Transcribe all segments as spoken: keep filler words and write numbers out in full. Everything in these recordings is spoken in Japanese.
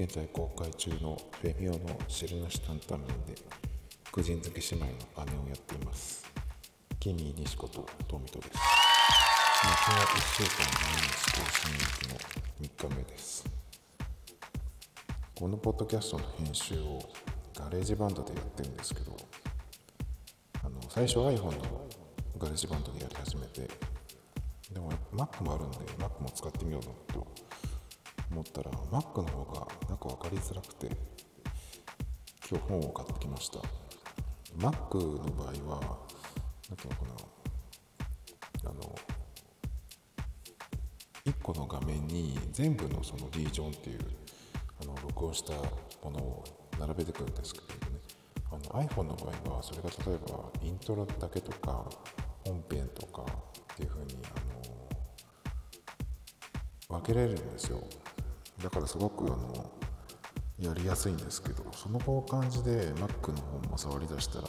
現在公開中のフェミオの汁なし担々麺で福神漬け姉妹の姉をやっています。キミー西子とトミトです。夏のいっしゅうかん毎日更新のみっかめです。このポッドキャストの編集をガレージバンドでやってるんですけど、あの最初 iPhone のガレージバンドでやり始めて、でも Mac もあるんで Mac も使ってみようと思ったら Mac の方がなんか分かりづらくて、今日本を買ってきました。 Mac の場合はなんていうのかな、あのいっこの画面に全部のそのリージョンっていうあの録音したものを並べてくるんですけどね、あの iPhone の場合はそれが例えばイントロだけとか本編とかっていう風にあの分けられるんですよ。だからすごくあのやりやすいんですけど、そのこう感じで Mac の方も触り出したら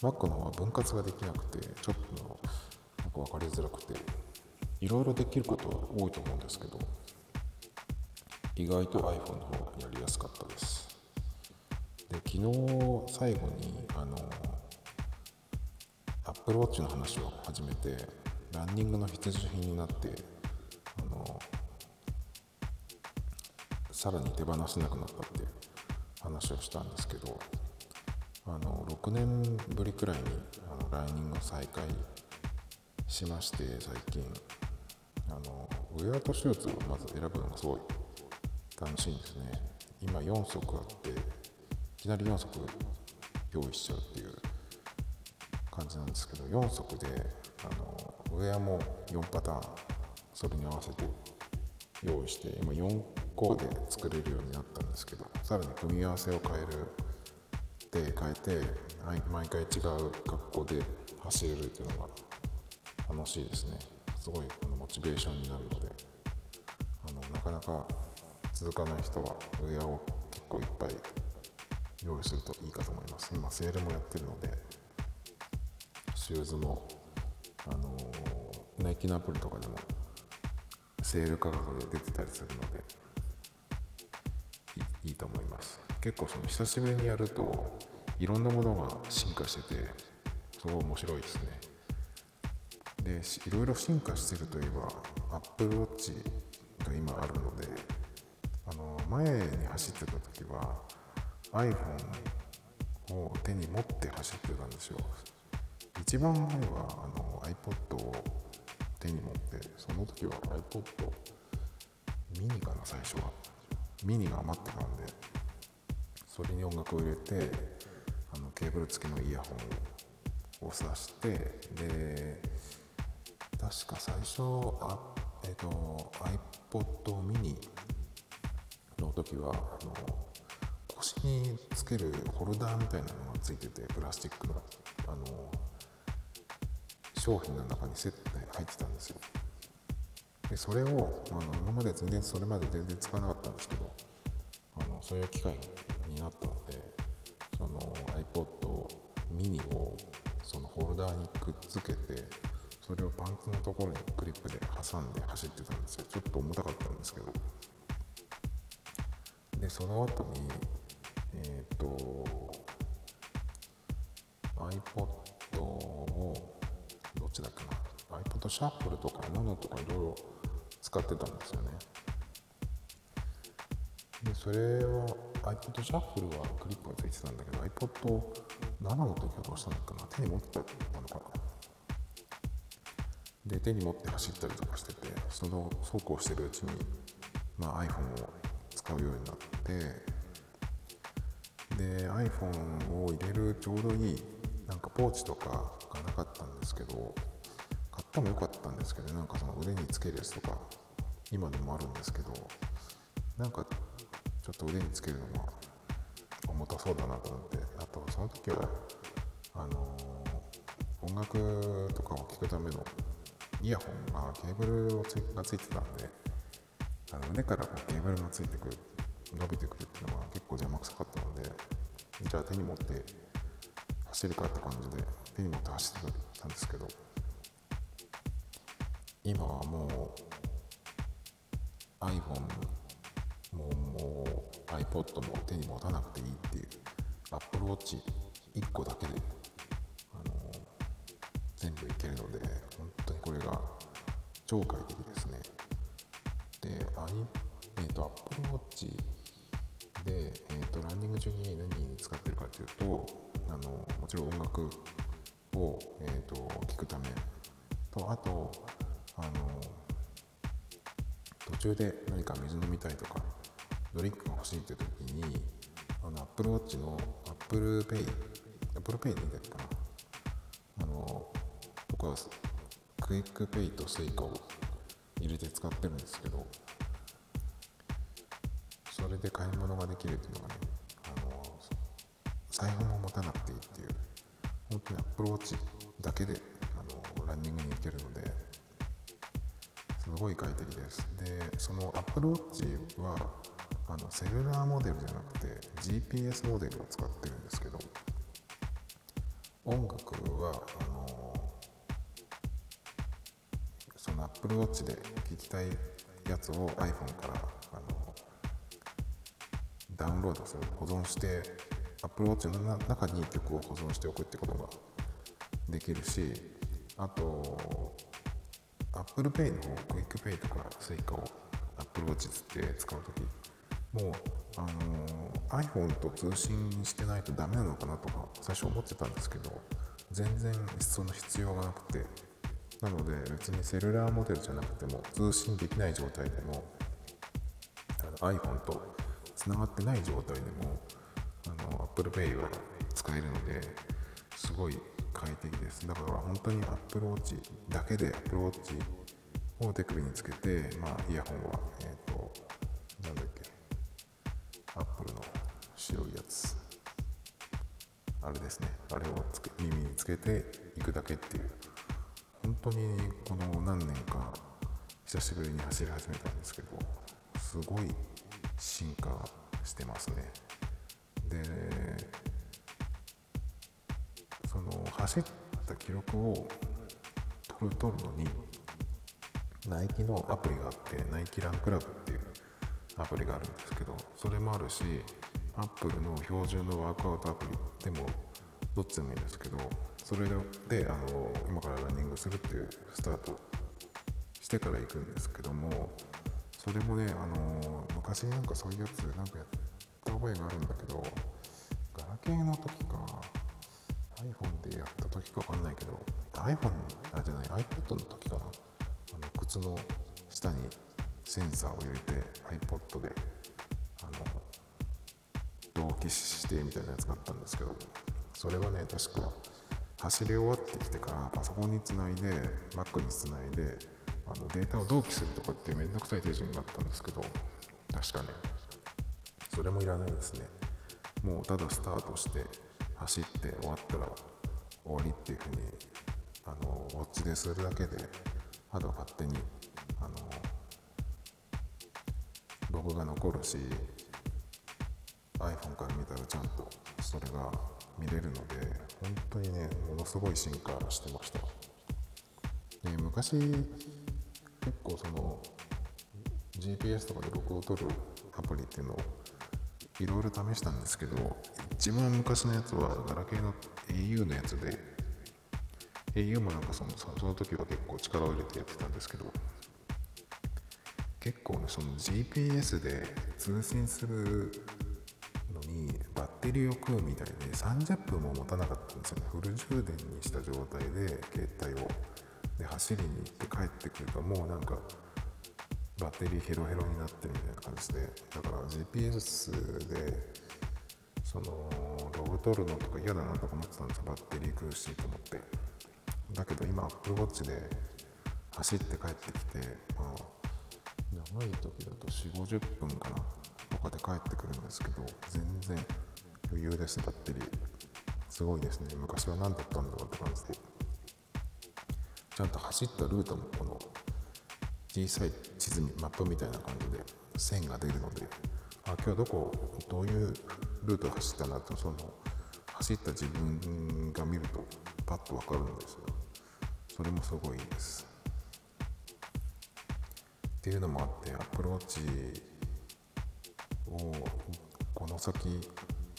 Mac の方は分割ができなくてちょっとなんか分かりづらくて、いろいろできることは多いと思うんですけど、意外と iPhone の方がやりやすかったです。で、昨日最後にあの Apple Watch の話を始めて、ランニングの必需品になってあのさらに手放せなくなったって話をしたんですけど、あのろくねんぶりくらいにあのランニングを再開しまして、最近あのウェアとシューズをまず選ぶのがすごい楽しいんですね。今よんそくあっていきなりよんそく用意しちゃうっていう感じなんですけど、よんそくであのウェアもよんパターンそれに合わせて用意して、今よんこで作れるようになったんですけど、さらに組み合わせを変えるで変えて毎回違う格好で走れるっていうのが楽しいですね。すごいこのモチベーションになるので、あのなかなか続かない人はウェアを結構いっぱい用意するといいかと思います。今セールもやってるので、シューズもあのナイキのアプリとかでもセール価格で出てたりするのでいい、いいと思います。結構その久しぶりにやるといろんなものが進化しててすごい面白いですね。で、いろいろ進化してるといえば Apple Watch が今あるので、あの前に走ってた時は iPhone を手に持って走ってたんですよ。一番前はあの iPod を手に持って、その時は iPod ミニかな、最初はミニが余ってたんでそれに音楽を入れて、あのケーブル付きのイヤホンを挿して、で確か最初あ、えーと、iPod ミニの時はあの腰につけるホルダーみたいなのがついてて、プラスチックの、あの商品の中にセットで入ってたんですよ。でそれをあの今まで全然それまで全然使わなかったんですけど、あのそういう機会になったので、その iPod ミニをそのホルダーにくっつけて、それをパンツのところにクリップで挟んで走ってたんですよ。ちょっと重たかったんですけど、でその後に、えー、と iPod をどっちだっけな、 iPod シャッフルとか nano とかいろいろ使ってたんですよね。でそれは iPod シャッフルはクリップがついてたんだけど、 iPod nano の時はどうしたのかな、手に持ってたのかな。で手に持って走ったりとかしてて、そのそうこうしてるうちに、まあ、iPhone を使うようになって、で iPhone を入れるちょうどいいなんかポーチとかがなかったんですけど、買ってもよかったんですけど、なんかその腕につけるやつとか今でもあるんですけど、なんかちょっと腕につけるのが重たそうだなと思って、あとその時はあの音楽とかを聴くためのイヤホンがケーブルをつがついてたんで、あの腕からこうケーブルがついてくる、伸びてくるっていうのが結構邪魔くさかったので、じゃあ手に持って走るかって感じで手に持って走ってたんですけど、今はもう iPhone も, も iPod も手に持たなくていいっていう Apple Watch いっこだけで、あのー、全部いけるので本当にこれが超快適ですね。で、アニえーと Apple Watch で、えーと、ランニング中に何に使ってるかというと、あのー、もちろん音楽を、えーと、聞くためと、あと、あのー、途中で何か水飲みたいとかドリンクが欲しいって時に、あの Apple Watch の Apple Pay、Apple Pay でいいんだっけかな。あの僕はクイックペイとスイカを入れて使ってるんですけど、それで買い物ができるっていうのがね、あの財布も持たなくていいっていう、本当に Apple Watch だけであのランニングに行けるので、すごい快適です。で、その Apple Watch はあのセルラーモデルじゃなくて ジーピーエス モデルを使ってるんですけど、音楽はあのその Apple Watch で聴きたいやつを iPhone からあのダウンロードする、保存して Apple Watch の中に曲を保存しておくってことができるし、あと Apple Pay のクイックペイとか Suica を Apple Watch で使うときもう、あのー、iPhone と通信してないとダメなのかなとか最初思ってたんですけど、全然その必要がなくて、なので別にセルラーモデルじゃなくても通信できない状態でも、あの iPhone とつながってない状態でもあの Apple Pay は使えるので、すごい快適です。だから本当に Apple Watch だけで Apple Watch を手首につけて、まあ、イヤホンはえっとなんだっけアップルの白いやつあれですね、あれをつけ耳につけていくだけっていう、本当にこの何年か久しぶりに走り始めたんですけど、すごい進化してますね。で、その走った記録を取る取るのにナイキのアプリがあって、ナイキランクラブっていうアプリがあるんですけど、それもあるし、アップルの標準のワークアウトアプリでもどっちでもいいんですけど、それであの今からランニングするっていうスタートしてから行くんですけども、それもね、あの昔なんかそういうやつなんかやった覚えがあるんだけど、ガラケーの時か iPhone でやった時かわかんないけど、 iPhone あじゃない iPod の時かな、あの靴の下にセンサーを入れて iPod であの同期してみたいなやつがあったんですけど、それはね確か走り終わってきてからパソコンにつないで Mac につないであのデータを同期するとかってめんどくさい手順があったんですけど、確かねそれもいらないですね。もうただスタートして走って終わったら終わりっていうふうにあのウォッチでするだけで、あとは勝手にあのログが残るし、 iPhone から見たらちゃんとそれが見れるので、本当にねものすごい進化してました。で、昔結構その ジーピーエス とかでログを取るアプリっていうのをいろいろ試したんですけど、一番昔のやつはガラケーの エーユー のやつで、 エーユー もなんかその、その時は結構力を入れてやってたんですけど、結構ね、その ジーピーエス で通信するのにバッテリーを食うみたいでさんじゅっぷんも持たなかったんですよね。フル充電にした状態で携帯をで走りに行って帰ってくると、もうなんかバッテリーヘロヘロになってるみたいな感じで、だから ジーピーエス でそのログ取るのとか嫌だなとか思ってたんですよ。バッテリー食うしと思って。だけど今 Apple Watch で走って帰ってきて、まあ長い時だとよんじゅう、ごじゅっぷんかなとかで帰ってくるんですけど、全然余裕です。バッテリーすごいですね。昔は何だったんだろうって感じで、ちゃんと走ったルートもこの小さい地図にマップみたいな感じで線が出るので、あ今日どこどういうルートを走ったなと、その走った自分が見るとパッと分かるんですよ。それもすごいです。っていうのもあって、Apple Watch を先、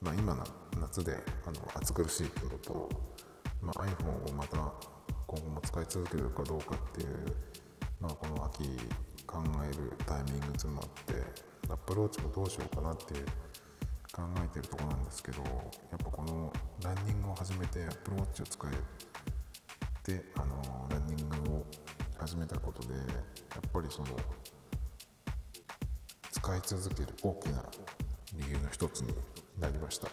まあ、今の夏であの暑苦しいことと、まあ、iPhone をまた今後も使い続けるかどうかっていう、まあ、この秋考えるタイミングつまって Apple Watch もどうしようかなっていう考えてるところなんですけど、やっぱこのランニングを始めて Apple Watch を使えてあのランニングを始めたことで、やっぱりその使い続ける大きな理由の一つになりました。